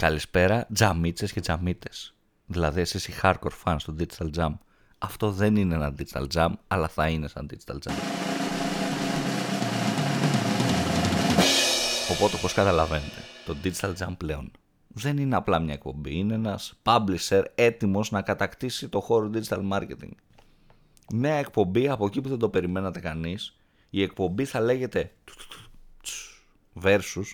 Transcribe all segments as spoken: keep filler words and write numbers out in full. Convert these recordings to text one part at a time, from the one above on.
Καλησπέρα τζαμίτσες και τζαμίτες. Δηλαδή εσείς οι hardcore fans του Digital Jam. Αυτό δεν είναι ένα Digital Jam, αλλά θα είναι σαν Digital Jam. Οπότε, όπως καταλαβαίνετε, το Digital Jam πλέον δεν είναι απλά μια εκπομπή. Είναι ένας publisher έτοιμος να κατακτήσει το χώρο digital marketing. Μια εκπομπή από εκεί που δεν το περιμένατε κανείς. Η εκπομπή θα λέγεται Versus.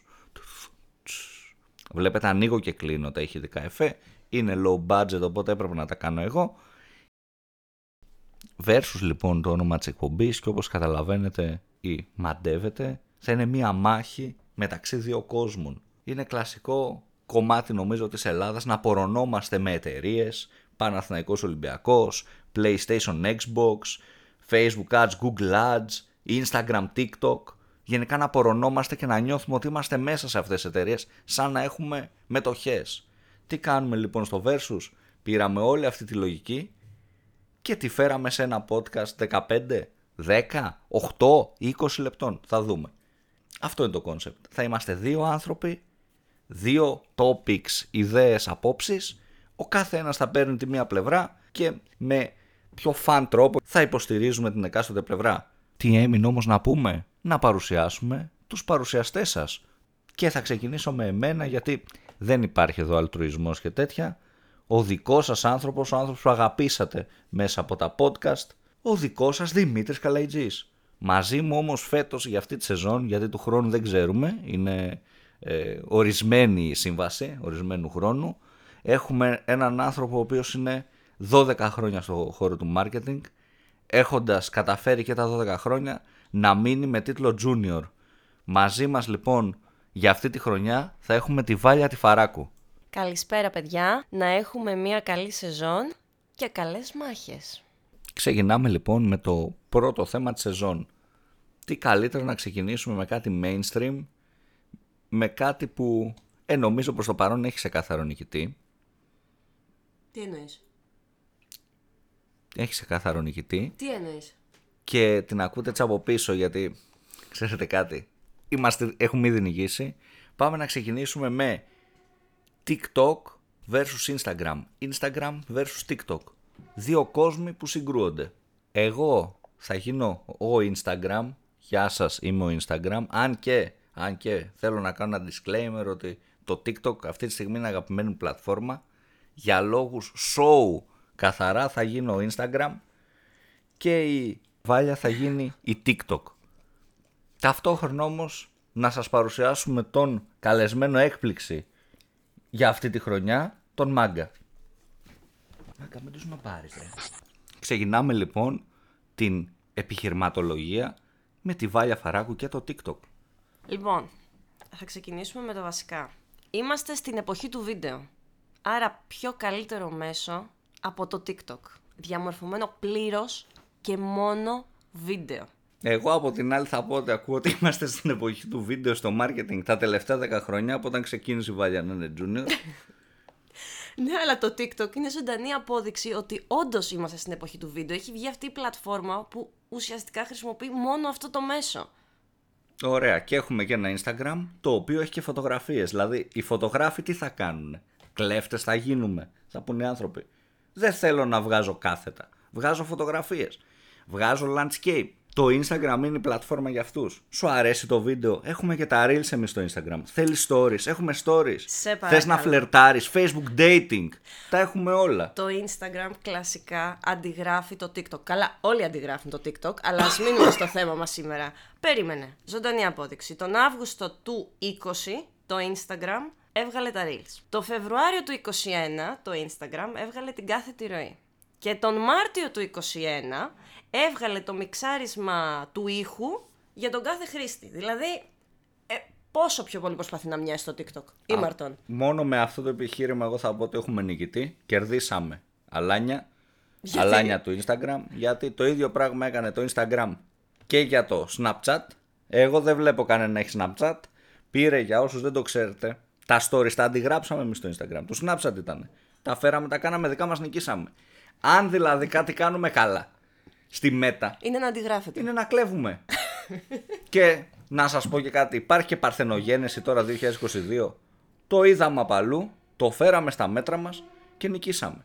Βλέπετε, ανοίγω και κλείνω τα ηχητικά εφέ. Είναι low budget, οπότε έπρεπε να τα κάνω εγώ. Versus, λοιπόν, το όνομα της εκπομπής, και όπως καταλαβαίνετε ή μαντεύετε, θα είναι μια μάχη μεταξύ δύο κόσμων. Είναι κλασικό κομμάτι, νομίζω, της Ελλάδας να πορωνόμαστε με εταιρείες. Παναθηναϊκός, Ολυμπιακός, PlayStation, Xbox, Facebook Ads, Google Ads, Instagram, TikTok. Γενικά να πορωνόμαστε και να νιώθουμε ότι είμαστε μέσα σε αυτές τις εταιρείες, σαν να έχουμε μετοχές. Τι κάνουμε λοιπόν στο Versus? Πήραμε όλη αυτή τη λογική και τη φέραμε σε ένα podcast δεκαπέντε, δέκα, οκτώ, είκοσι λεπτών. Θα δούμε. Αυτό είναι το concept. Θα είμαστε δύο άνθρωποι, δύο topics, ιδέες, απόψεις. Ο κάθε ένας θα παίρνει τη μία πλευρά και με πιο φαν τρόπο θα υποστηρίζουμε την εκάστοτε πλευρά. Τι έμεινε όμως να πούμε? Να παρουσιάσουμε τους παρουσιαστές σας. Και θα ξεκινήσω με εμένα, γιατί δεν υπάρχει εδώ αλτρουισμός και τέτοια. Ο δικός σας άνθρωπος, ο άνθρωπος που αγαπήσατε μέσα από τα podcast, ο δικός σας Δημήτρης Καλαϊτζής. Μαζί μου όμως φέτος για αυτή τη σεζόν, γιατί του χρόνου δεν ξέρουμε, είναι ε, ορισμένη η σύμβαση, ορισμένου χρόνου, έχουμε έναν άνθρωπο ο οποίος είναι δώδεκα χρόνια στο χώρο του marketing, έχοντας καταφέρει και τα δώδεκα χρόνια να μείνει με τίτλο junior. Μαζί μας λοιπόν για αυτή τη χρονιά θα έχουμε τη Βάλια τη Φαράκου. Καλησπέρα παιδιά, να έχουμε μια καλή σεζόν και καλές μάχες. Ξεκινάμε λοιπόν με το πρώτο θέμα της σεζόν. Τι καλύτερα να ξεκινήσουμε με κάτι mainstream, με κάτι που ε, νομίζω προς το παρόν έχει ξεκάθαρο νικητή. Τι εννοείς? Έχει ξεκάθαρο νικητή. Τι εννοείς? Και την ακούτε έτσι από πίσω, γιατί ξέρετε κάτι, είμαστε, έχουμε ήδη νικήσει. Πάμε να ξεκινήσουμε με TikTok versus Instagram. Instagram versus TikTok. Δύο κόσμοι που συγκρούονται. Εγώ θα γίνω ο Instagram. Γεια σας, είμαι ο Instagram. Αν και, αν και θέλω να κάνω ένα disclaimer ότι το TikTok αυτή τη στιγμή είναι αγαπημένη μου πλατφόρμα. Για λόγους show καθαρά θα γίνω ο Instagram και η Βάλια θα γίνει η TikTok. Ταυτόχρονα όμως να σας παρουσιάσουμε τον καλεσμένο έκπληξη για αυτή τη χρονιά, τον Μάγκα. Μάγκα, μην τους με πάρεις, ρε. Ξεκινάμε λοιπόν την επιχειρηματολογία με τη Βάλια Φαράκου και το TikTok. Λοιπόν, θα ξεκινήσουμε με το βασικά. Είμαστε στην εποχή του βίντεο. Άρα πιο καλύτερο μέσο από το TikTok. Διαμορφωμένο πλήρως και μόνο βίντεο. Εγώ από την άλλη θα πω ότι ακούω ότι είμαστε στην εποχή του βίντεο στο μάρκετινγκ τα τελευταία δέκα χρόνια από όταν ξεκίνησε η Βάλια να είναι junior. Ναι, αλλά το TikTok είναι ζωντανή απόδειξη ότι όντως είμαστε στην εποχή του βίντεο. Έχει βγει αυτή η πλατφόρμα που ουσιαστικά χρησιμοποιεί μόνο αυτό το μέσο. Ωραία, και έχουμε και ένα Instagram το οποίο έχει και φωτογραφίες. Δηλαδή οι φωτογράφοι τι θα κάνουν? Κλέφτες θα γίνουμε, θα πούνε οι άνθρωποι. Δεν θέλω να βγάζω κάθετα. Βγάζω φωτογραφίες. Βγάζω landscape. Το Instagram είναι η πλατφόρμα για αυτούς. Σου αρέσει το βίντεο? Έχουμε και τα reels εμείς στο Instagram. Θέλεις stories? Έχουμε stories. Θες να φλερτάρεις? Facebook dating. Τα έχουμε όλα. Το Instagram κλασικά αντιγράφει το TikTok. Καλά, όλοι αντιγράφουν το TikTok, αλλά ας μείνουμε στο θέμα μας σήμερα. Περίμενε. Ζωντανή απόδειξη. Τον Αύγουστο του είκοσι το Instagram έβγαλε τα reels. Το Φεβρουάριο του είκοσι ένα το Instagram έβγαλε την κάθετη ροή. Και τον Μάρτιο του είκοσι ένα έβγαλε το μιξάρισμα του ήχου για τον κάθε χρήστη. Δηλαδή, ε, πόσο πιο πολύ προσπαθεί να μοιάσει το TikTok? Ή Μαρτών. Μόνο με αυτό το επιχείρημα εγώ θα πω ότι έχουμε νικητή. Κερδίσαμε. Αλάνια. Γιατί? Αλάνια του Instagram. Γιατί το ίδιο πράγμα έκανε το Instagram και για το Snapchat. Εγώ δεν βλέπω κανένα να έχει Snapchat. Πήρε, για όσους δεν το ξέρετε, τα stories τα αντιγράψαμε εμείς στο Instagram. Το Snapchat ήταν. Τα φέραμε, τα κάναμε δικά μας, νικήσαμε. Αν δηλαδή κάτι κάνουμε καλά στη Meta, είναι να αντιγράφεται. Είναι να κλέβουμε. Και να σας πω και κάτι. Υπάρχει και παρθενογένεση τώρα δύο χιλιάδες είκοσι δύο. Το είδαμε απαλού. το φέραμε στα μέτρα μας και νικήσαμε.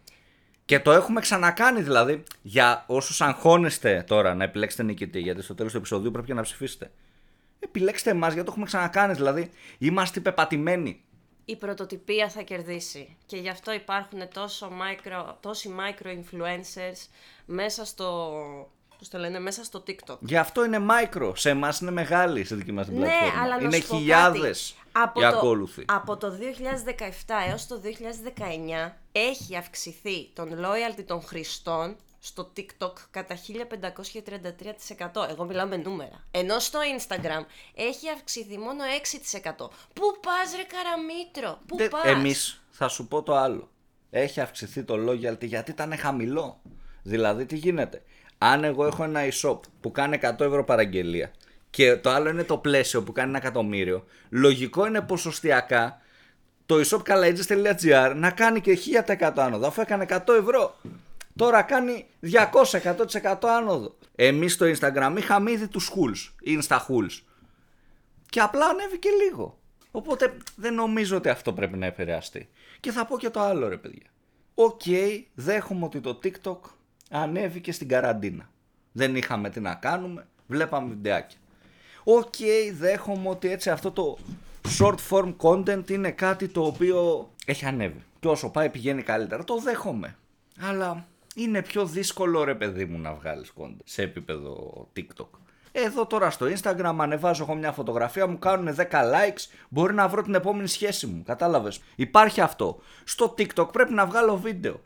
Και το έχουμε ξανακάνει, δηλαδή, για όσους αγχώνεστε τώρα να επιλέξετε νικητή, γιατί στο τέλος του επεισοδίου πρέπει να ψηφίσετε. Επιλέξτε εμάς, γιατί το έχουμε ξανακάνει, δηλαδή, είμαστε πεπατημένοι. Η πρωτοτυπία θα κερδίσει και γι' αυτό υπάρχουν τόσο micro, τόσοι micro-influencers μέσα στο... Πώς το λένε, μέσα στο TikTok. Γι' αυτό είναι micro. Σε εμάς είναι μεγάλη, σε δική μας την πλατφόρμα. Ναι, αλλά είναι χιλιάδες οι ακόλουθοι. Από το δύο χιλιάδες δεκαεπτά έως το δύο χιλιάδες δεκαεννιά έχει αυξηθεί τον loyalty των χρηστών στο TikTok κατά χίλια πεντακόσια τριάντα τρία τοις εκατό. Εγώ μιλάω με νούμερα. Ενώ στο Instagram έχει αυξηθεί μόνο έξι τοις εκατό. Πού πας ρε καραμήτρο, πού Δε, πας. Εμείς θα σου πω το άλλο. Έχει αυξηθεί το loyalty γιατί ήταν χαμηλό. Δηλαδή τι γίνεται. Αν εγώ έχω ένα e-shop που κάνει εκατό ευρώ παραγγελία και το άλλο είναι το πλαίσιο που κάνει ένα εκατομμύριο, λογικό είναι ποσοστιακά το e-shop καλαϊτζής τελεία τζι άρ να κάνει και χίλια τοις εκατό άνοδο, αφού έκανε εκατό ευρώ. Τώρα κάνει διακόσια εκατό τοις εκατό άνοδο. Εμείς στο Instagram είχαμε ήδη τους hools, insta hools, και απλά ανέβηκε λίγο. Οπότε δεν νομίζω ότι αυτό πρέπει να επηρεαστεί. Και θα πω και το άλλο ρε παιδιά. Οκ, okay, δέχομαι ότι το TikTok ανέβηκε στην καραντίνα. Δεν είχαμε τι να κάνουμε, βλέπαμε βιντεάκια. Οκ, okay, δέχομαι ότι έτσι αυτό το short form content είναι κάτι το οποίο έχει ανέβει. Και όσο πάει πηγαίνει καλύτερα, το δέχομαι. Αλλά είναι πιο δύσκολο ρε παιδί μου να βγάλεις content σε επίπεδο TikTok. Εδώ τώρα στο Instagram ανεβάζω εγώ μια φωτογραφία, μου κάνουν δέκα likes, μπορεί να βρω την επόμενη σχέση μου, κατάλαβες. Υπάρχει αυτό. Στο TikTok πρέπει να βγάλω βίντεο.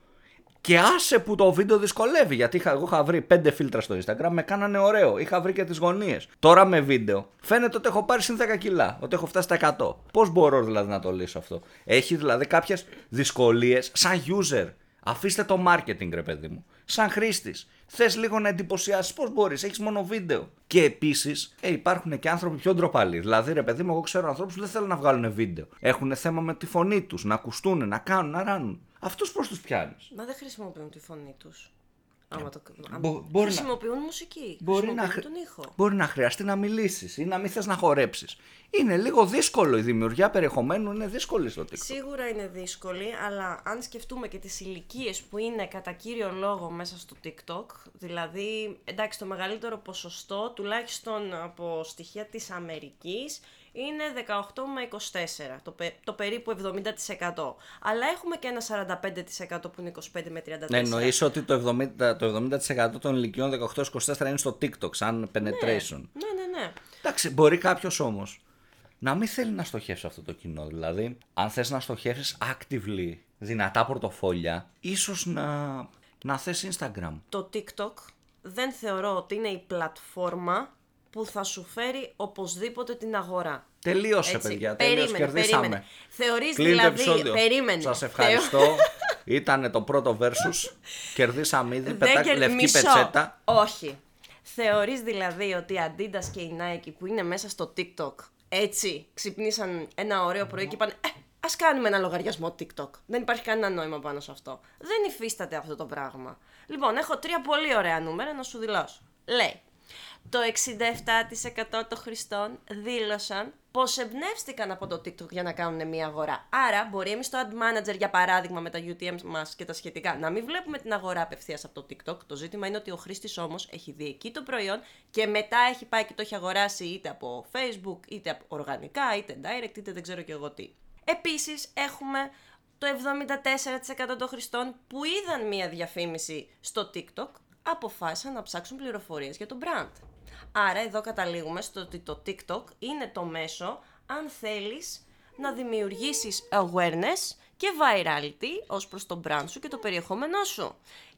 Και άσε που το βίντεο δυσκολεύει, γιατί είχα, εγώ είχα βρει πέντε φίλτρα στο Instagram, με κάνανε ωραίο, είχα βρει και τις γωνίες. Τώρα με βίντεο φαίνεται ότι έχω πάρει συν δέκα κιλά, ότι έχω φτάσει στα εκατό. Πώς μπορώ δηλαδή να το λύσω αυτό? Έχει δηλαδή κάποιες δυσκολίες σαν user. Αφήστε το marketing ρε παιδί μου. Σαν χρήστης θες λίγο να εντυπωσιάσεις, πώς μπορείς, έχεις μόνο βίντεο. Και επίσης ε, υπάρχουν και άνθρωποι πιο ντροπαλοί. Δηλαδή ρε παιδί μου, εγώ ξέρω ανθρώπους που δεν θέλουν να βγάλουν βίντεο. Έχουν θέμα με τη φωνή τους, να ακουστούν, να κάνουν, να ράνουν. Αυτούς πώς τους πιάνεις? Μα δεν χρησιμοποιούν τη φωνή τους. Άμα το... Μπο, μπορεί χρησιμοποιούν να... μουσική, μπορεί χρησιμοποιούν να... τον ήχο. Μπορεί να χρειαστεί να μιλήσεις ή να μην θες να χορέψεις. Είναι λίγο δύσκολο, η δημιουργία περιεχομένου είναι δύσκολη στο TikTok. Σίγουρα είναι δύσκολη, αλλά αν σκεφτούμε και τις ηλικίες που είναι κατά κύριο λόγο μέσα στο TikTok, δηλαδή εντάξει το μεγαλύτερο ποσοστό τουλάχιστον από στοιχεία της Αμερικής είναι δεκαοκτώ με είκοσι τέσσερα, το, πε, το περίπου εβδομήντα τοις εκατό. Αλλά έχουμε και ένα σαράντα πέντε τοις εκατό που είναι είκοσι πέντε με τριάντα τέσσερα. Ναι, εννοείς ότι το εβδομήντα τοις εκατό, το εβδομήντα τοις εκατό των ηλικιών δεκαοκτώ με είκοσι τέσσερα είναι στο TikTok, σαν penetration. Ναι, ναι, ναι. Εντάξει, μπορεί κάποιος όμως να μην θέλει να στοχεύσει αυτό το κοινό. Δηλαδή, αν θες να στοχεύσεις actively, δυνατά πορτοφόλια, ίσως να, να θες Instagram. Το TikTok δεν θεωρώ ότι είναι η πλατφόρμα που θα σου φέρει οπωσδήποτε την αγορά. Τελείωσε, έτσι, παιδιά. Τελείωσε. Κερδίσαμε. Περίμενε. Θεωρείς δηλαδή. Περίμενε. Σας ευχαριστώ. Ήτανε το πρώτο versus. Κερδίσαμε ήδη. Πετάξτε λευκή μισό. Πετσέτα. Όχι. Θεωρείς δηλαδή ότι η Adidas και η Nike που είναι μέσα στο TikTok έτσι ξυπνήσαν ένα ωραίο πρωί και είπαν ε, ας κάνουμε ένα λογαριασμό TikTok. Δεν υπάρχει κανένα νόημα πάνω σε αυτό. Δεν υφίσταται αυτό το πράγμα. Λοιπόν, έχω τρία πολύ ωραία νούμερα να σου δηλώσω. Λέει. Το εξήντα επτά τοις εκατό των χρηστών δήλωσαν πως εμπνεύστηκαν από το TikTok για να κάνουν μια αγορά. Άρα μπορεί εμείς το ad manager για παράδειγμα με τα γιου τι εμ μας και τα σχετικά να μην βλέπουμε την αγορά απευθείας από το TikTok. Το ζήτημα είναι ότι ο χρήστης όμως έχει δει εκεί το προϊόν και μετά έχει πάει και το έχει αγοράσει είτε από Facebook, είτε από οργανικά, είτε direct, είτε δεν ξέρω και εγώ τι. Επίσης έχουμε το εβδομήντα τέσσερα τοις εκατό των χρηστών που είδαν μια διαφήμιση στο TikTok αποφάσισαν να ψάξουν πληροφορίες για το brand. Άρα εδώ καταλήγουμε στο ότι το TikTok είναι το μέσο αν θέλεις να δημιουργήσεις awareness και virality ως προς το brand σου και το περιεχόμενό σου.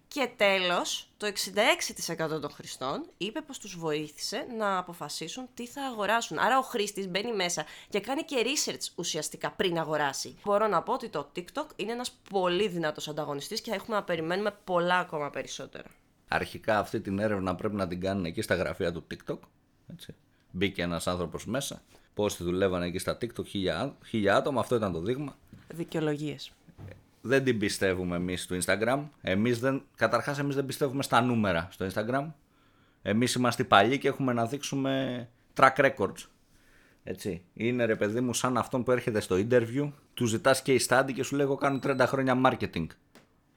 Και τέλος, το εξήντα έξι τοις εκατό των χρηστών είπε πως τους βοήθησε να αποφασίσουν τι θα αγοράσουν. Άρα ο χρήστης μπαίνει μέσα και κάνει και research ουσιαστικά πριν αγοράσει. Μπορώ να πω ότι το TikTok είναι ένας πολύ δυνατός ανταγωνιστής και θα έχουμε να περιμένουμε πολλά ακόμα περισσότερα. Αρχικά αυτή την έρευνα πρέπει να την κάνουν εκεί στα γραφεία του TikTok. Έτσι. Μπήκε ένας άνθρωπος μέσα. Πόσοι δουλεύανε εκεί στα TikTok, χίλια άτομα, αυτό ήταν το δείγμα. Δικαιολογίες. Δεν την πιστεύουμε εμείς στο Instagram. Εμείς δεν, καταρχάς εμείς δεν πιστεύουμε στα νούμερα στο Instagram. Εμείς είμαστε παλιοί και έχουμε να δείξουμε track records. Έτσι. Είναι ρε παιδί μου σαν αυτόν που έρχεται στο interview του ζητάς case study και σου λέει: εγώ κάνω τριάντα χρόνια marketing.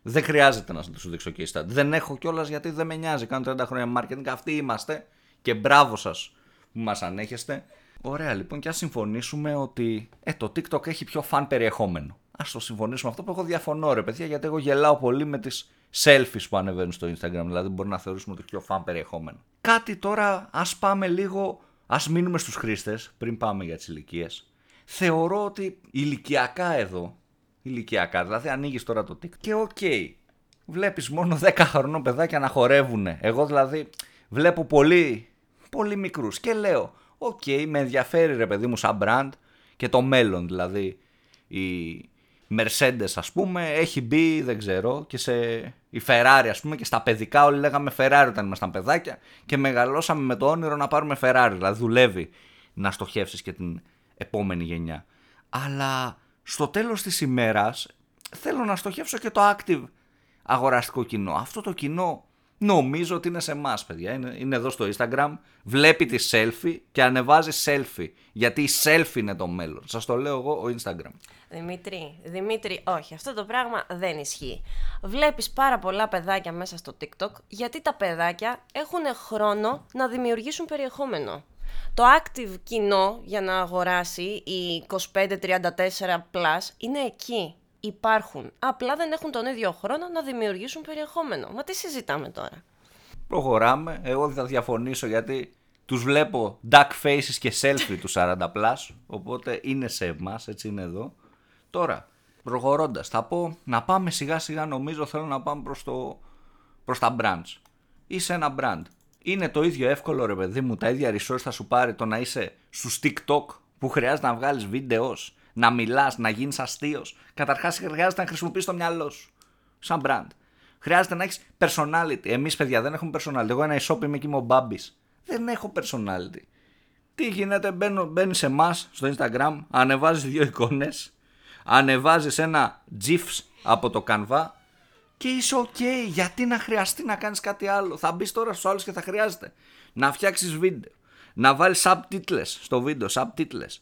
Δεν χρειάζεται να σου δείξω case study. Δεν έχω κιόλας γιατί δεν με νοιάζει. Κάνω τριάντα χρόνια marketing. Αυτοί είμαστε και μπράβο σας που μας ανέχεστε. Ωραία, λοιπόν, και ας συμφωνήσουμε ότι ε, το TikTok έχει πιο fan περιεχόμενο. Ας το συμφωνήσουμε αυτό, που εγώ διαφωνώ, ρε παιδιά, γιατί εγώ γελάω πολύ με τις selfies που ανεβαίνουν στο Instagram. Δηλαδή, μπορεί να θεωρήσουμε ότι πιο fan περιεχόμενο. Κάτι τώρα, ας πάμε λίγο, ας μείνουμε στους χρήστες, πριν πάμε για τις ηλικίες. Θεωρώ ότι ηλικιακά εδώ, ηλικιακά, δηλαδή ανοίγεις τώρα το TikTok και οκ, okay, βλέπεις μόνο δέκα χρονών παιδάκια να χορεύουνε. Εγώ δηλαδή βλέπω πολύ, πολύ μικρούς και λέω: οκ, okay, με ενδιαφέρει, ρε παιδί μου, σαν brand και το μέλλον. Δηλαδή η Mercedes, ας πούμε, έχει μπει, δεν ξέρω, και σε... η Ferrari, ας πούμε, και στα παιδικά όλοι λέγαμε Ferrari όταν ήμασταν παιδάκια και μεγαλώσαμε με το όνειρο να πάρουμε Ferrari. Δηλαδή δουλεύει να στοχεύσεις και την επόμενη γενιά. Αλλά στο τέλος της ημέρας θέλω να στοχεύσω και το active αγοραστικό κοινό. Αυτό το κοινό νομίζω ότι είναι σε εμάς, παιδιά. Είναι, είναι εδώ στο Instagram, βλέπει τη selfie και ανεβάζει selfie. Γιατί η selfie είναι το μέλλον. Σας το λέω εγώ, ο Instagram. Δημήτρη, Δημήτρη, όχι. Αυτό το πράγμα δεν ισχύει. Βλέπεις πάρα πολλά παιδάκια μέσα στο TikTok, γιατί τα παιδάκια έχουν χρόνο να δημιουργήσουν περιεχόμενο. Το active κοινό για να αγοράσει οι είκοσι πέντε τριάντα τέσσερα plus είναι εκεί. Υπάρχουν. Απλά δεν έχουν τον ίδιο χρόνο να δημιουργήσουν περιεχόμενο. Μα τι συζητάμε τώρα. Προχωράμε. Εγώ δεν θα διαφωνήσω γιατί τους βλέπω duck faces και selfie του σαράντα plus. Οπότε είναι σε εμάς, έτσι είναι εδώ. Τώρα, προχωρώντας, θα πω να πάμε σιγά σιγά, νομίζω θέλω να πάμε προς, το, προς τα brands. Είσαι ένα brand. Είναι το ίδιο εύκολο, ρε παιδί μου, τα ίδια resource θα σου πάρει το να είσαι στους TikTok που χρειάζεται να βγάλεις βίντεο, να μιλάς, να γίνεις αστείος. Καταρχάς χρειάζεται να χρησιμοποιείς το μυαλό σου σαν brand. Χρειάζεται να έχεις personality. Εμείς, παιδιά, δεν έχουμε personality. Εγώ ένα e-shop είμαι και είμαι ο Μπάμπης. Δεν έχω personality. Τι γίνεται, μπαίνεις σε εμάς στο Instagram, ανεβάζεις δύο εικόνες, ανεβάζεις ένα GIFs από το Canva και είσαι ok. Γιατί να χρειαστεί να κάνεις κάτι άλλο? Θα μπεις τώρα στους άλλους και θα χρειάζεται να φτιάξεις βίντεο, να βάλεις subtitles στο βίντεο, subtitles,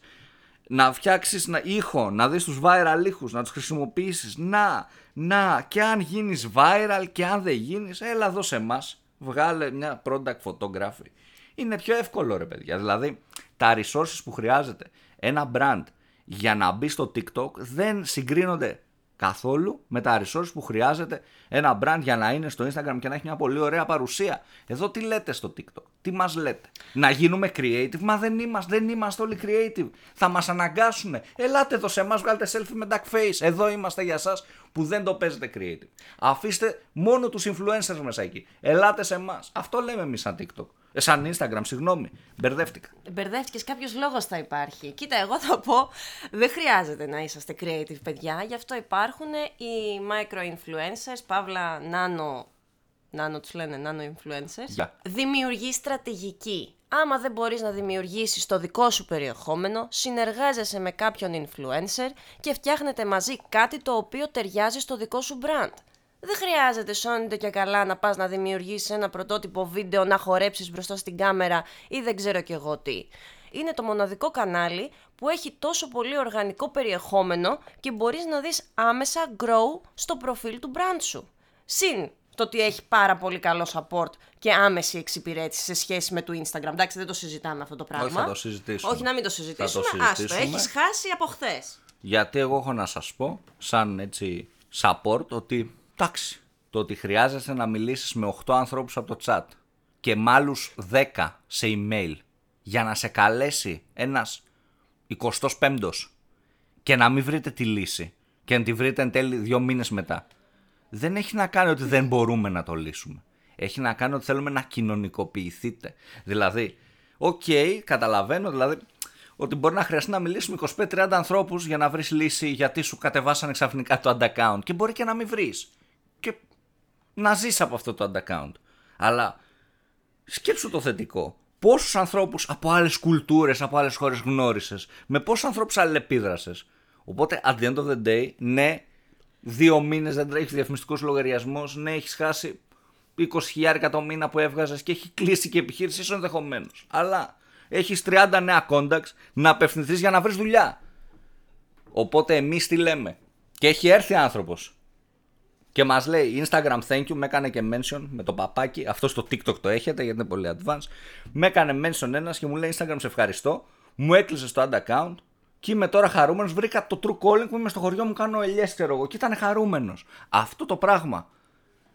να φτιάξεις ήχο, να δεις τους viral ήχους, να τους χρησιμοποιήσεις. Να, να, και αν γίνεις viral και αν δεν γίνεις, έλα εδώ σε εμάς, βγάλε μια product photography. Είναι πιο εύκολο, ρε παιδιά. Δηλαδή τα resources που χρειάζεται ένα brand για να μπει στο TikTok δεν συγκρίνονται καθόλου με τα resources που χρειάζεται ένα brand για να είναι στο Instagram και να έχει μια πολύ ωραία παρουσία. Εδώ τι λέτε στο TikTok, τι μας λέτε? Να γίνουμε creative? Μα δεν είμαστε, δεν είμαστε όλοι creative. Θα μας αναγκάσουνε. Ελάτε εδώ σε εμάς, βγάλετε selfie με duck face. Εδώ είμαστε για εσάς που δεν το παίζετε creative. Αφήστε μόνο τους influencers μέσα εκεί. Ελάτε σε εμάς. Αυτό λέμε εμείς σαν TikTok. Σαν Instagram, συγγνώμη, μπερδεύτηκα. Μπερδεύτηκες, κάποιος λόγος θα υπάρχει. Κοίτα, εγώ θα πω, δεν χρειάζεται να είσαστε creative, παιδιά. Γι' αυτό υπάρχουν οι micro-influencers, παύλα nano, nano τους λένε, nano-influencers. Yeah. Δημιουργεί στρατηγική. Άμα δεν μπορείς να δημιουργήσεις το δικό σου περιεχόμενο, συνεργάζεσαι με κάποιον influencer και φτιάχνετε μαζί κάτι το οποίο ταιριάζει στο δικό σου brand. Δεν χρειάζεται, σώνεται και καλά, να πας να δημιουργήσεις ένα πρωτότυπο βίντεο, να χορέψεις μπροστά στην κάμερα ή δεν ξέρω κι εγώ τι. Είναι το μοναδικό κανάλι που έχει τόσο πολύ οργανικό περιεχόμενο και μπορείς να δεις άμεσα grow στο προφίλ του brand σου. Συν το ότι έχει πάρα πολύ καλό support και άμεση εξυπηρέτηση σε σχέση με το Instagram. Εντάξει, δεν το συζητάμε αυτό το πράγμα. Όχι, θα το συζητήσουμε. Όχι, να μην το συζητήσουμε. Το συζητήσουμε. Άστο, έχεις χάσει από χθες. Γιατί εγώ έχω να σας πω, σαν έτσι support, ότι... εντάξει, το ότι χρειάζεσαι να μιλήσεις με οκτώ ανθρώπους από το chat και με άλλους δέκα σε email για να σε καλέσει ένας εικοστός πέμπτος και να μην βρείτε τη λύση και να τη βρείτε εν τέλει δύο μήνες μετά, δεν έχει να κάνει ότι δεν μπορούμε να το λύσουμε. Έχει να κάνει ότι θέλουμε να κοινωνικοποιηθείτε. Δηλαδή, οκ, okay, καταλαβαίνω, δηλαδή... ότι μπορεί να χρειαστεί να μιλήσει με είκοσι πέντε τριάντα ανθρώπους για να βρεις λύση, γιατί σου κατεβάσανε ξαφνικά το ad account και μπορεί και να μην βρεις και να ζεις από αυτό το ad account. Αλλά σκέψου το θετικό. Πόσους ανθρώπους από άλλες κουλτούρες, από άλλες χώρες γνώρισες, με πόσους ανθρώπους αλληλεπίδρασες. Οπότε at the end of the day, ναι, δύο μήνες δεν τρέχει διαφημιστικός λογαριασμός, ναι, έχεις χάσει είκοσι χιλιάδες το μήνα που έβγαζες και έχει κλείσει και η επιχείρηση, ίσως ενδεχομένως. Αλλά έχεις τριάντα νέα contacts να απευθυνθείς για να βρεις δουλειά. Οπότε εμείς τι λέμε? Και έχει έρθει άνθρωπος και μας λέει Instagram thank you, με έκανε και mention με το παπάκι. Αυτό στο TikTok το έχετε γιατί είναι πολύ advanced. Με έκανε mention ένας και μου λέει Instagram σε ευχαριστώ. Μου έκλεισε το ad account και είμαι τώρα χαρούμενος. Βρήκα το true calling που είμαι στο χωριό μου, κάνω ελιές ξέρω εγώ. Και ήταν χαρούμενος. Αυτό το πράγμα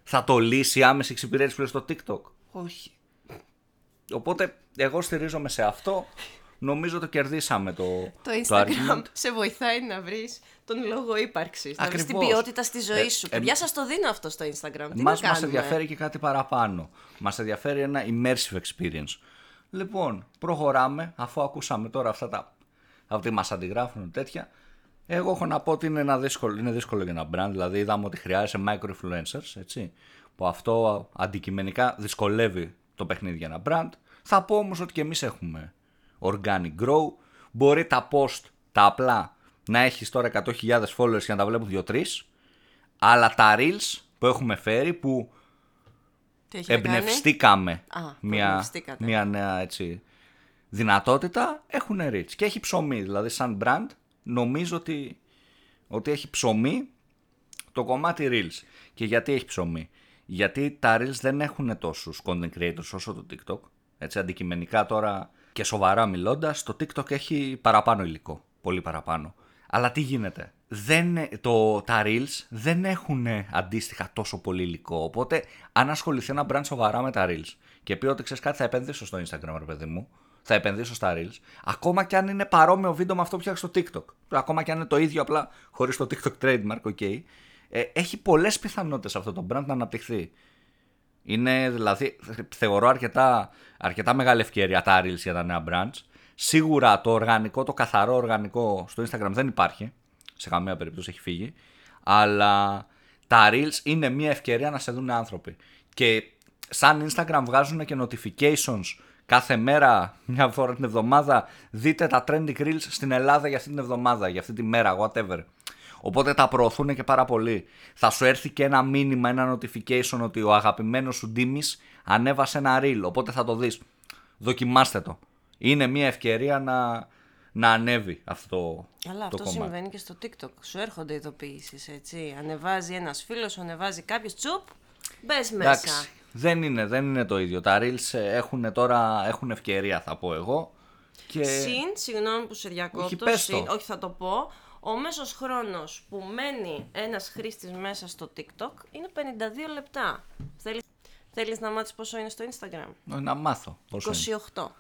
θα το λύσει άμεση εξυπηρέτηση πλέον στο TikTok? Όχι. Οπότε εγώ στηρίζομαι σε αυτό. Νομίζω το κερδίσαμε το, το Instagram. Το σε βοηθάει να βρεις τον λόγο ύπαρξης. Να βρεις την ποιότητα στη ζωή σου. Ε, ε, Ποια σας το δίνω αυτό στο Instagram? Τι μας, μας ενδιαφέρει και κάτι παραπάνω. Μας ενδιαφέρει ένα immersive experience. Λοιπόν, προχωράμε. Αφού ακούσαμε τώρα αυτά τα. Αυτοί μας αντιγράφουν τέτοια. Εγώ έχω να πω ότι είναι, ένα δύσκολο, είναι δύσκολο για ένα brand. Δηλαδή, είδαμε ότι χρειάζεσαι micro-influencers. Έτσι, που αυτό αντικειμενικά δυσκολεύει το παιχνίδι για ένα brand. Θα πω όμως ότι και εμείς έχουμε organic grow. Μπορεί τα post, τα απλά, να έχεις τώρα εκατό χιλιάδες followers και να τα βλέπουν δύο τρεις, αλλά τα reels που έχουμε φέρει, που εμπνευστήκαμε Α, μια, μια νέα έτσι, δυνατότητα, έχουν reach και έχει ψωμί. Δηλαδή σαν brand νομίζω ότι, ότι έχει ψωμί το κομμάτι reels. Και γιατί έχει ψωμί? Γιατί τα reels δεν έχουν τόσους content creators όσο το TikTok. Έτσι αντικειμενικά τώρα και σοβαρά μιλώντας, το TikTok έχει παραπάνω υλικό, πολύ παραπάνω. Αλλά τι γίνεται? Δεν, το, τα Reels δεν έχουν αντίστοιχα τόσο πολύ υλικό. Οπότε αν ασχοληθεί ένα brand σοβαρά με τα Reels και πει ότι ξέρεις κάτι, θα επενδύσω στο Instagram ρε παιδί μου, θα επενδύσω στα Reels, ακόμα και αν είναι παρόμοιο βίντεο με αυτό που φτιάχνω στο TikTok, ακόμα και αν είναι το ίδιο απλά χωρίς το TikTok trademark, okay, ε, έχει πολλές πιθανότητες αυτό το brand να αναπτυχθεί. Είναι δηλαδή, θεωρώ αρκετά, αρκετά μεγάλη ευκαιρία τα Reels για τα νέα brands. Σίγουρα το οργανικό, το καθαρό οργανικό στο Instagram δεν υπάρχει. Σε καμία περίπτωση, έχει φύγει. Αλλά τα Reels είναι μια ευκαιρία να σε δουν άνθρωποι. Και σαν Instagram βγάζουν και notifications κάθε μέρα, μια φορά την εβδομάδα. Δείτε τα trending Reels στην Ελλάδα για αυτή την εβδομάδα, για αυτή τη μέρα, whatever. Οπότε τα προωθούν και πάρα πολύ. Θα σου έρθει και ένα μήνυμα, ένα notification ότι ο αγαπημένος σου Ντίμης ανέβασε ένα reel. Οπότε θα το δεις. Δοκιμάστε το. Είναι μια ευκαιρία να, να ανέβει αυτό. Αλλά το αυτό κομμάτι συμβαίνει και στο TikTok. Σου έρχονται ειδοποιήσεις, έτσι. Ανεβάζει ένας φίλος, ανεβάζει κάποιος, τσουπ, μπες μέσα. Εντάξει, δεν είναι, δεν είναι το ίδιο. Τα reels έχουν τώρα έχουν ευκαιρία, θα πω εγώ. Και... Συν, συγγνώμη που σε διακόπτω. Όχι, όχι, θα το πω. Ο μέσος χρόνος που μένει ένας χρήστης μέσα στο TikTok είναι πενήντα δύο λεπτά. Θέλεις, θέλεις να μάθεις πόσο είναι στο Instagram? Να μάθω πόσο είκοσι οκτώ είναι.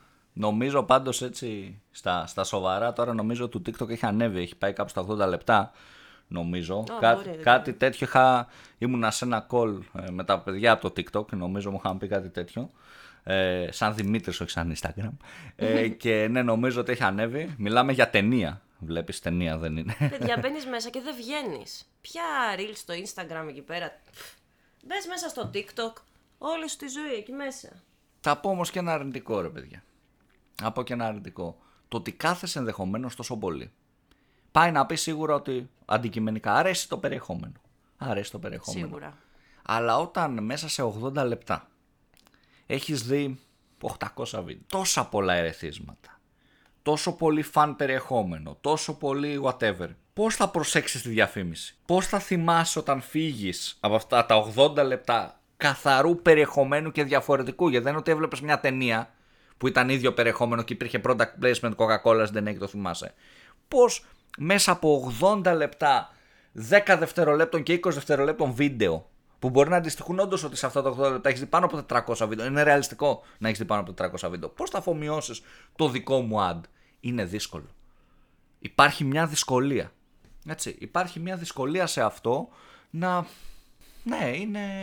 Νομίζω πάντως έτσι στα, στα σοβαρά τώρα νομίζω του TikTok έχει ανέβει. Έχει πάει κάπου στα ογδόντα λεπτά νομίζω. Oh, Κά, μπορεί, κάτι δηλαδή. τέτοιο είχα, ήμουνα σε ένα call με τα παιδιά από το TikTok. Νομίζω μου είχαν πει κάτι τέτοιο. Ε, σαν Δημήτρης, όχι σαν Instagram. Ε, και ναι, νομίζω ότι έχει ανέβει. Μιλάμε για ταινία. Βλέπεις ταινία, δεν είναι? Παιδιά, μπαίνεις μέσα και δεν βγαίνεις. Ποια reels στο Instagram εκεί πέρα? Μπες μέσα στο TikTok, όλη σου τη ζωή εκεί μέσα. Θα πω όμως και ένα αρνητικό ρε παιδιά. Θα πω και ένα αρνητικό. Το ότι κάθεσαι ενδεχομένως τόσο πολύ πάει να πει σίγουρα ότι αντικειμενικά αρέσει το περιεχόμενο. Αρέσει το περιεχόμενο. Σίγουρα. Αλλά όταν μέσα σε ογδόντα λεπτά έχεις δει οκτακόσια βίντεο, τόσα πολλά ερεθίσματα, τόσο πολύ φαν περιεχόμενο, τόσο πολύ whatever, πώς θα προσέξεις τη διαφήμιση? Πώς θα θυμάσαι όταν φύγεις από αυτά τα ογδόντα λεπτά καθαρού περιεχομένου και διαφορετικού? Γιατί δεν είναι ότι έβλεπες μια ταινία που ήταν ίδιο περιεχόμενο και υπήρχε product placement, Coca-Cola, δεν έχει, το θυμάσαι. Πώς μέσα από ογδόντα λεπτά, δέκα δευτερολέπτων και είκοσι δευτερολέπτων βίντεο που μπορεί να αντιστοιχούν όντως ότι σε αυτά τα ογδόντα λεπτά έχεις δει πάνω από τετρακόσια βίντεο. Είναι ρεαλιστικό να έχεις δει πάνω από τετρακόσια βίντεο. Πώς θα αφομοιώσεις το δικό μου ad? Είναι δύσκολο. Υπάρχει μια δυσκολία. Έτσι, υπάρχει μια δυσκολία σε αυτό να... Ναι, είναι...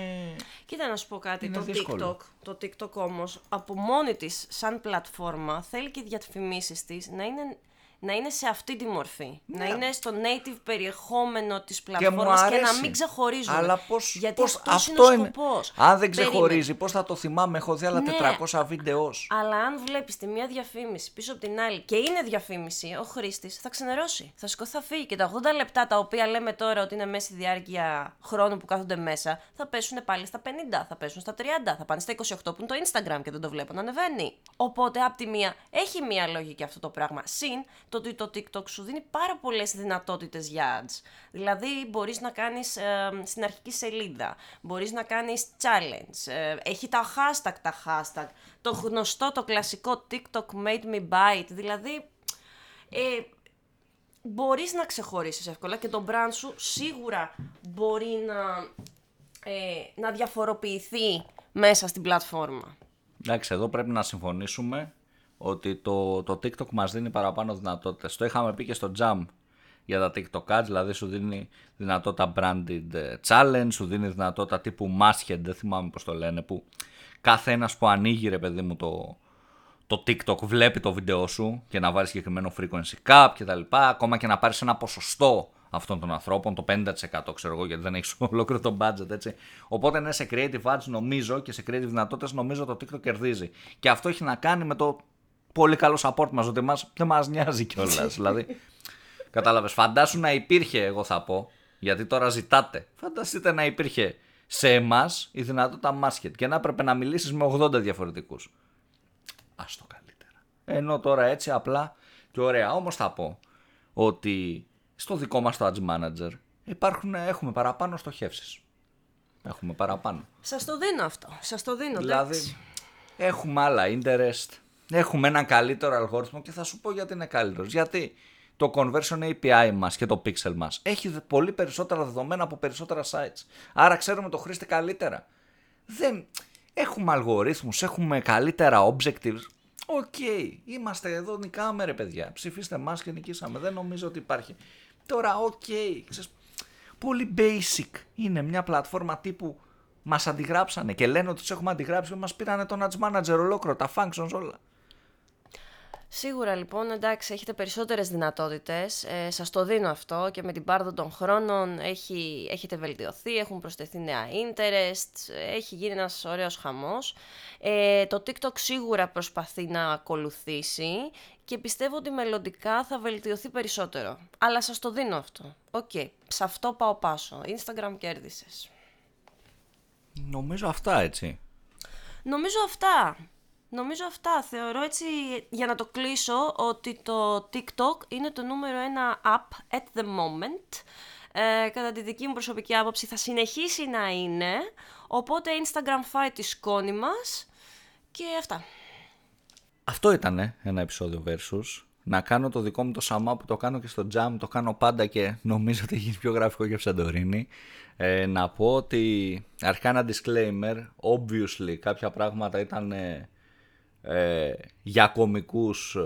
Κοίτα να σου πω κάτι. Το TikTok, το TikTok όμως από μόνη της σαν πλατφόρμα θέλει και οι διαφημίσεις της να είναι... να είναι σε αυτή τη μορφή. Ναι. Να είναι στο native περιεχόμενο της πλατφόρμας και, και να μην ξεχωρίζουν. Αλλά πώς, γιατί πώς, αυτός αυτό είναι ο σκοπός. Αν δεν ξεχωρίζει, πώς θα το θυμάμαι? Έχω δει άλλα ναι, τετρακόσια βίντεο. Αλλά αν βλέπεις τη μία διαφήμιση πίσω από την άλλη και είναι διαφήμιση, ο χρήστης θα ξενερώσει. Θα σηκωθεί, θα φύγει. Και τα ογδόντα λεπτά τα οποία λέμε τώρα ότι είναι μέση διάρκεια χρόνου που κάθονται μέσα, θα πέσουν πάλι στα πενήντα, θα πέσουν στα τριάντα, θα πάνε στα είκοσι οκτώ που είναι το Instagram και δεν το βλέπω να ανεβαίνει. Οπότε, από τη μία, έχει μία λογική αυτό το πράγμα. Συν το ότι το TikTok σου δίνει πάρα πολλές δυνατότητες για ads. Δηλαδή μπορείς να κάνεις ε, στην αρχική σελίδα, μπορείς να κάνεις challenge, ε, έχει τα hashtag, τα hashtag, το γνωστό, το κλασικό TikTok made me buy it, δηλαδή... Ε, μπορείς να ξεχωρίσεις εύκολα και το brand σου σίγουρα μπορεί να, ε, να διαφοροποιηθεί μέσα στην πλατφόρμα. Εντάξει, εδώ πρέπει να συμφωνήσουμε ότι το, το TikTok μας δίνει παραπάνω δυνατότητες. Το είχαμε πει και στο Jam για τα TikTok Ads, δηλαδή σου δίνει δυνατότητα branded challenge, σου δίνει δυνατότητα τύπου mashed, δεν θυμάμαι πώς το λένε, που κάθε ένας που ανοίγει ρε παιδί μου το... το TikTok βλέπει το βίντεο σου και να βάλει συγκεκριμένο frequency cap και τα λοιπά, ακόμα και να πάρει ένα ποσοστό αυτών των ανθρώπων, το πενήντα τοις εκατό ξέρω εγώ, γιατί δεν έχει ολόκληρο το budget, έτσι. Οπότε ναι, σε creative ads νομίζω και σε creative δυνατότητες νομίζω το TikTok κερδίζει. Και αυτό έχει να κάνει με το πολύ καλό support μας, ότι μας, δεν μας νοιάζει κιόλας. Δηλαδή, κατάλαβες, φαντάσου να υπήρχε, εγώ θα πω, γιατί τώρα ζητάτε, φανταστείτε να υπήρχε σε εμάς η δυνατότητα market και να έπρεπε να μιλήσεις με ογδόντα διαφορετικούς. Ας το καλύτερα. Ενώ τώρα έτσι απλά και ωραία. Όμως θα πω ότι στο δικό μας το Ads Manager υπάρχουν, έχουμε παραπάνω στοχεύσεις. Έχουμε παραπάνω. Σας το δίνω αυτό. Σας το δίνω. Δηλαδή τέξι. Έχουμε άλλα interest. Έχουμε έναν καλύτερο αλγόριθμο και θα σου πω γιατί είναι καλύτερος. Γιατί το Conversion έι πι άι μας και το Pixel μας έχει πολύ περισσότερα δεδομένα από περισσότερα sites. Άρα ξέρουμε το χρήστη καλύτερα. Δεν... Έχουμε αλγορίθμους, έχουμε καλύτερα objectives. Οκ, okay, είμαστε εδώ, νικάμε ρε παιδιά. Ψηφίστε μας και νικήσαμε. Δεν νομίζω ότι υπάρχει. Τώρα, οκ, okay, ξέρεις, πολύ basic είναι μια πλατφόρμα τύπου μας αντιγράψανε και λένε ότι τους έχουμε αντιγράψει και μας πήρανε τον Ads Manager ολόκληρο, τα functions όλα. Σίγουρα λοιπόν, εντάξει, έχετε περισσότερες δυνατότητες, ε, σας το δίνω αυτό και με την πάρδο των χρόνων έχει, έχετε βελτιωθεί, έχουν προσθεθεί νέα interests, έχει γίνει ένας ωραίος χαμός. Ε, το TikTok σίγουρα προσπαθεί να ακολουθήσει και πιστεύω ότι μελλοντικά θα βελτιωθεί περισσότερο. Αλλά σας το δίνω αυτό. Οκ, okay, σε αυτό πάω πάσο. Instagram κέρδισες. Νομίζω αυτά έτσι. Νομίζω αυτά. Νομίζω αυτά. Θεωρώ έτσι, για να το κλείσω, ότι το TikTok είναι το νούμερο ένα app at the moment. Ε, κατά τη δική μου προσωπική άποψη θα συνεχίσει να είναι. Οπότε Instagram φάει τη σκόνη μας και αυτά. Αυτό ήτανε ένα επεισόδιο Versus. Να κάνω το δικό μου το σαμά που το κάνω και στο Jam, το κάνω πάντα και νομίζω ότι έχει πιο γραφικό και ψαντορίνη. Ε, να πω ότι αρχικά ένα disclaimer, obviously κάποια πράγματα ήταν... Ε, για κωμικούς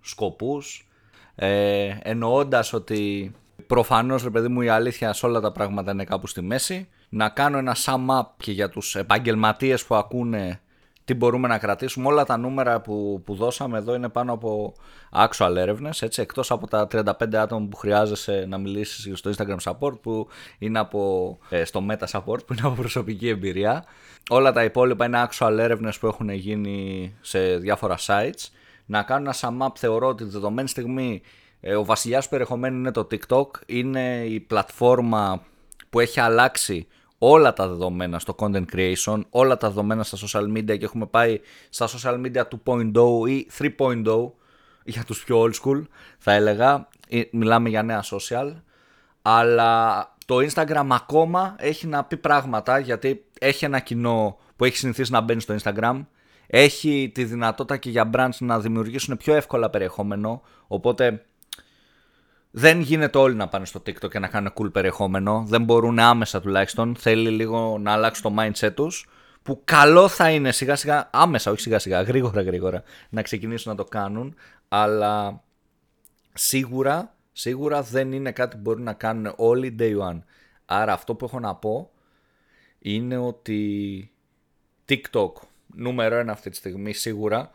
σκοπούς, ε, εννοώντας ότι προφανώς ρε παιδί μου η αλήθεια σε όλα τα πράγματα είναι κάπου στη μέση. Να κάνω ένα sum up και για τους επαγγελματίες που ακούνε τι μπορούμε να κρατήσουμε. Όλα τα νούμερα που, που δώσαμε εδώ είναι πάνω από actual έρευνες, έτσι, εκτός από τα τριάντα πέντε άτομα που χρειάζεσαι να μιλήσεις στο Instagram support που είναι από, ε, στο Meta support που είναι από προσωπική εμπειρία. Όλα τα υπόλοιπα είναι actual έρευνες που έχουν γίνει σε διάφορα sites. Να κάνω ένα sum up, θεωρώ ότι τη δεδομένη στιγμή ε, ο βασιλιάς του περιεχομένου είναι το TikTok. Είναι η πλατφόρμα που έχει αλλάξει όλα τα δεδομένα στο content creation, όλα τα δεδομένα στα social media και έχουμε πάει στα social media δύο κόμμα μηδέν ή τρία κόμμα μηδέν για τους πιο old school θα έλεγα, μιλάμε για νέα social, αλλά το Instagram ακόμα έχει να πει πράγματα γιατί έχει ένα κοινό που έχει συνηθίσει να μπαίνει στο Instagram, έχει τη δυνατότητα και για brands να δημιουργήσουν πιο εύκολα περιεχόμενο, οπότε... Δεν γίνεται όλοι να πάνε στο TikTok και να κάνουν cool περιεχόμενο. Δεν μπορούν άμεσα τουλάχιστον. Θέλει λίγο να αλλάξει το mindset τους. Που καλό θα είναι σιγά σιγά, άμεσα, όχι σιγά σιγά, γρήγορα γρήγορα να ξεκινήσουν να το κάνουν. Αλλά σίγουρα, σίγουρα δεν είναι κάτι που μπορούν να κάνουν όλοι day one. Άρα αυτό που έχω να πω είναι ότι TikTok νούμερο ένα αυτή τη στιγμή σίγουρα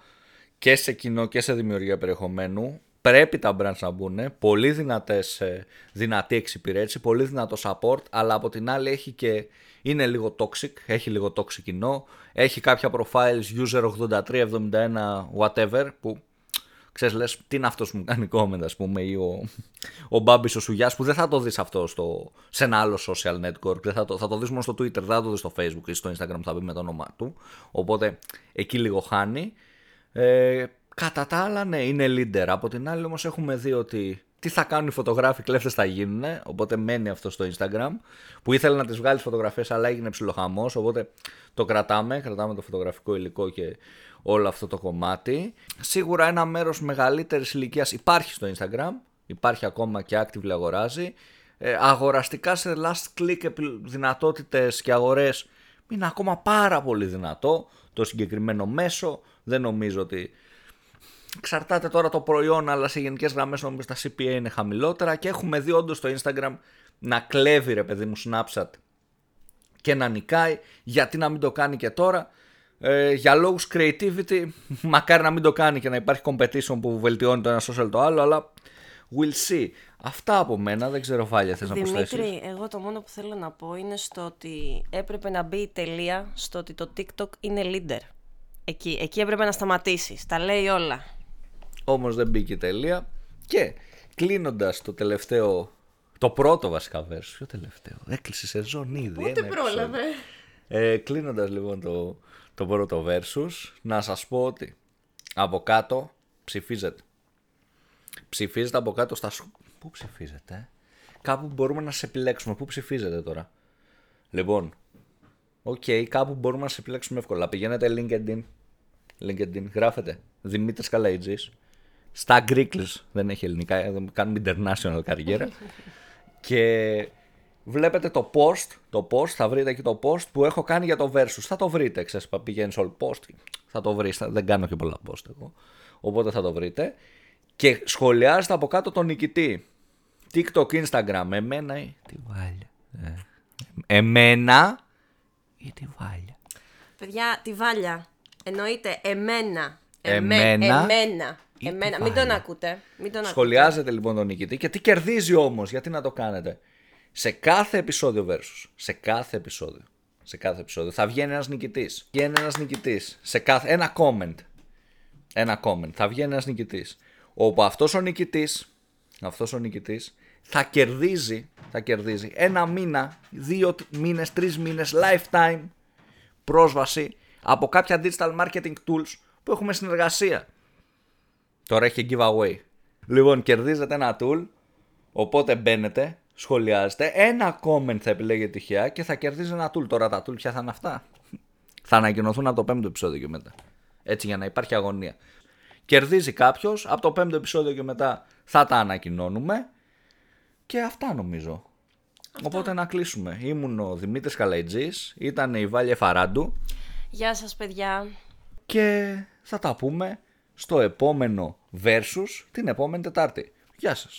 και σε κοινό και σε δημιουργία περιεχομένου. Πρέπει τα brands να μπουν, πολύ δυνατές, δυνατή εξυπηρέτηση, πολύ δυνατό support, αλλά από την άλλη έχει και, είναι λίγο toxic, έχει λίγο toxic κοινό, έχει κάποια profiles user ογδόντα τρία εβδομήντα ένα whatever που ξέρεις λες τι είναι αυτός που μου κάνει comment ας πούμε ή ο, ο Μπάμπης ο Σουγιάς που δεν θα το δεις αυτό στο, σε ένα άλλο social network, δεν θα, το, θα το δεις μόνο στο Twitter, δεν θα το δεις στο Facebook ή στο Instagram που θα μπει με το όνομά του, οπότε εκεί λίγο χάνει. Ε, Κατά τα άλλα, ναι, είναι leader. Από την άλλη όμως έχουμε δει ότι τι θα κάνουν οι φωτογράφοι, κλέφτες θα γίνουν, οπότε μένει αυτό στο Instagram, που ήθελε να τις βγάλει τις φωτογραφίες αλλά έγινε ψιλοχαμός, οπότε το κρατάμε, κρατάμε το φωτογραφικό υλικό και όλο αυτό το κομμάτι. Σίγουρα ένα μέρος μεγαλύτερης ηλικίας υπάρχει στο Instagram, υπάρχει ακόμα και active αγοράζει. Ε, αγοραστικά σε last click δυνατότητες και αγορές είναι ακόμα πάρα πολύ δυνατό το συγκεκριμένο μέσο, δεν νομίζω ότι... Εξαρτάται τώρα το προϊόν, αλλά σε γενικές γραμμές νομίζω τα σι πι έι είναι χαμηλότερα και έχουμε δει όντως το Instagram να κλέβει ρε παιδί μου Snapchat και να νικάει. Γιατί να μην το κάνει και τώρα? Ε, για λόγους creativity μακάρι να μην το κάνει και να υπάρχει competition που βελτιώνει το ένα social το άλλο, αλλά we'll see. Αυτά από μένα, δεν ξέρω Βάλια θες Δημήτρη, να προσθέσεις? Δημήτρη, εγώ το μόνο που θέλω να πω είναι στο ότι έπρεπε να μπει η τελεία στο ότι το TikTok είναι leader. Εκεί, εκεί έπρεπε να σταματήσεις, τα λέει όλα. Όμως δεν μπήκε η τελεία. Και κλείνοντας το τελευταίο, το πρώτο βασικά βέρσιο, ποιο τελευταίο, έκλεισε σεζόν ήδη. Ούτε πρόλαβε. Ε, κλείνοντας λοιπόν το, το πρώτο versus, να σας πω ότι από κάτω ψηφίζετε. Ψηφίζετε από κάτω στα... Πού ψηφίζετε, ε? Κάπου μπορούμε να σε επιλέξουμε. Πού ψηφίζετε τώρα? Λοιπόν, οκ, okay, κάπου μπορούμε να σε επιλέξουμε εύκολα. Πηγαίνετε LinkedIn. LinkedIn, γράφετε Δημήτρης Καλαϊτζής. Στα Γκρίκλς, δεν έχει ελληνικά, δεν κάνουμε international καριέρα. Και βλέπετε το post, το post, θα βρείτε εκεί το post που έχω κάνει για το Versus. Θα το βρείτε, ξέρεις, πηγαίνεις all post, θα το βρεις, θα, δεν κάνω και πολλά post εγώ. Οπότε θα το βρείτε. Και σχολιάζετε από κάτω τον νικητή. TikTok, Instagram, εμένα ή τη Βάλια. Ε, εμένα ή τη Βάλια. Παιδιά, τη Βάλια. Εννοείται εμένα. Εμένα. Εμένα. εμένα. Εμένα. Μην τον ακούτε. Μην τον Σχολιάζετε ακούτε. Λοιπόν τον νικητή. Και τι κερδίζει όμως? Γιατί να το κάνετε? Σε κάθε επεισόδιο versus. Σε κάθε επεισόδιο. Σε κάθε επεισόδιο θα βγαίνει ένας νικητής. Βγαίνει ένας νικητής. Σε κάθε... Ένα comment. Ένα comment. Θα βγαίνει ένας νικητής. Όπου αυτός ο νικητής, αυτός ο νικητής θα κερδίζει, θα κερδίζει ένα μήνα, δύο μήνες, τρεις μήνες, lifetime πρόσβαση από κάποια digital marketing tools που έχουμε συνεργασία. Τώρα έχει giveaway. Λοιπόν, κερδίζετε ένα tool, οπότε μπαίνετε, σχολιάζετε, ένα comment θα επιλέγετε τυχαία και θα κερδίζει ένα tool. Τώρα τα tool ποια θα είναι αυτά? Θα ανακοινωθούν από το πέμπτο επεισόδιο και μετά. Έτσι για να υπάρχει αγωνία. Κερδίζει κάποιος, από το πέμπτο επεισόδιο και μετά θα τα ανακοινώνουμε. Και αυτά νομίζω. Αυτά. Οπότε να κλείσουμε. Ήμουν ο Δημήτρης Καλαϊτζής, ήταν η Βάλια Φαράντου. Γεια σας παιδιά. Και θα τα πούμε στο επόμενο Versus την επόμενη Τετάρτη. Γεια σας.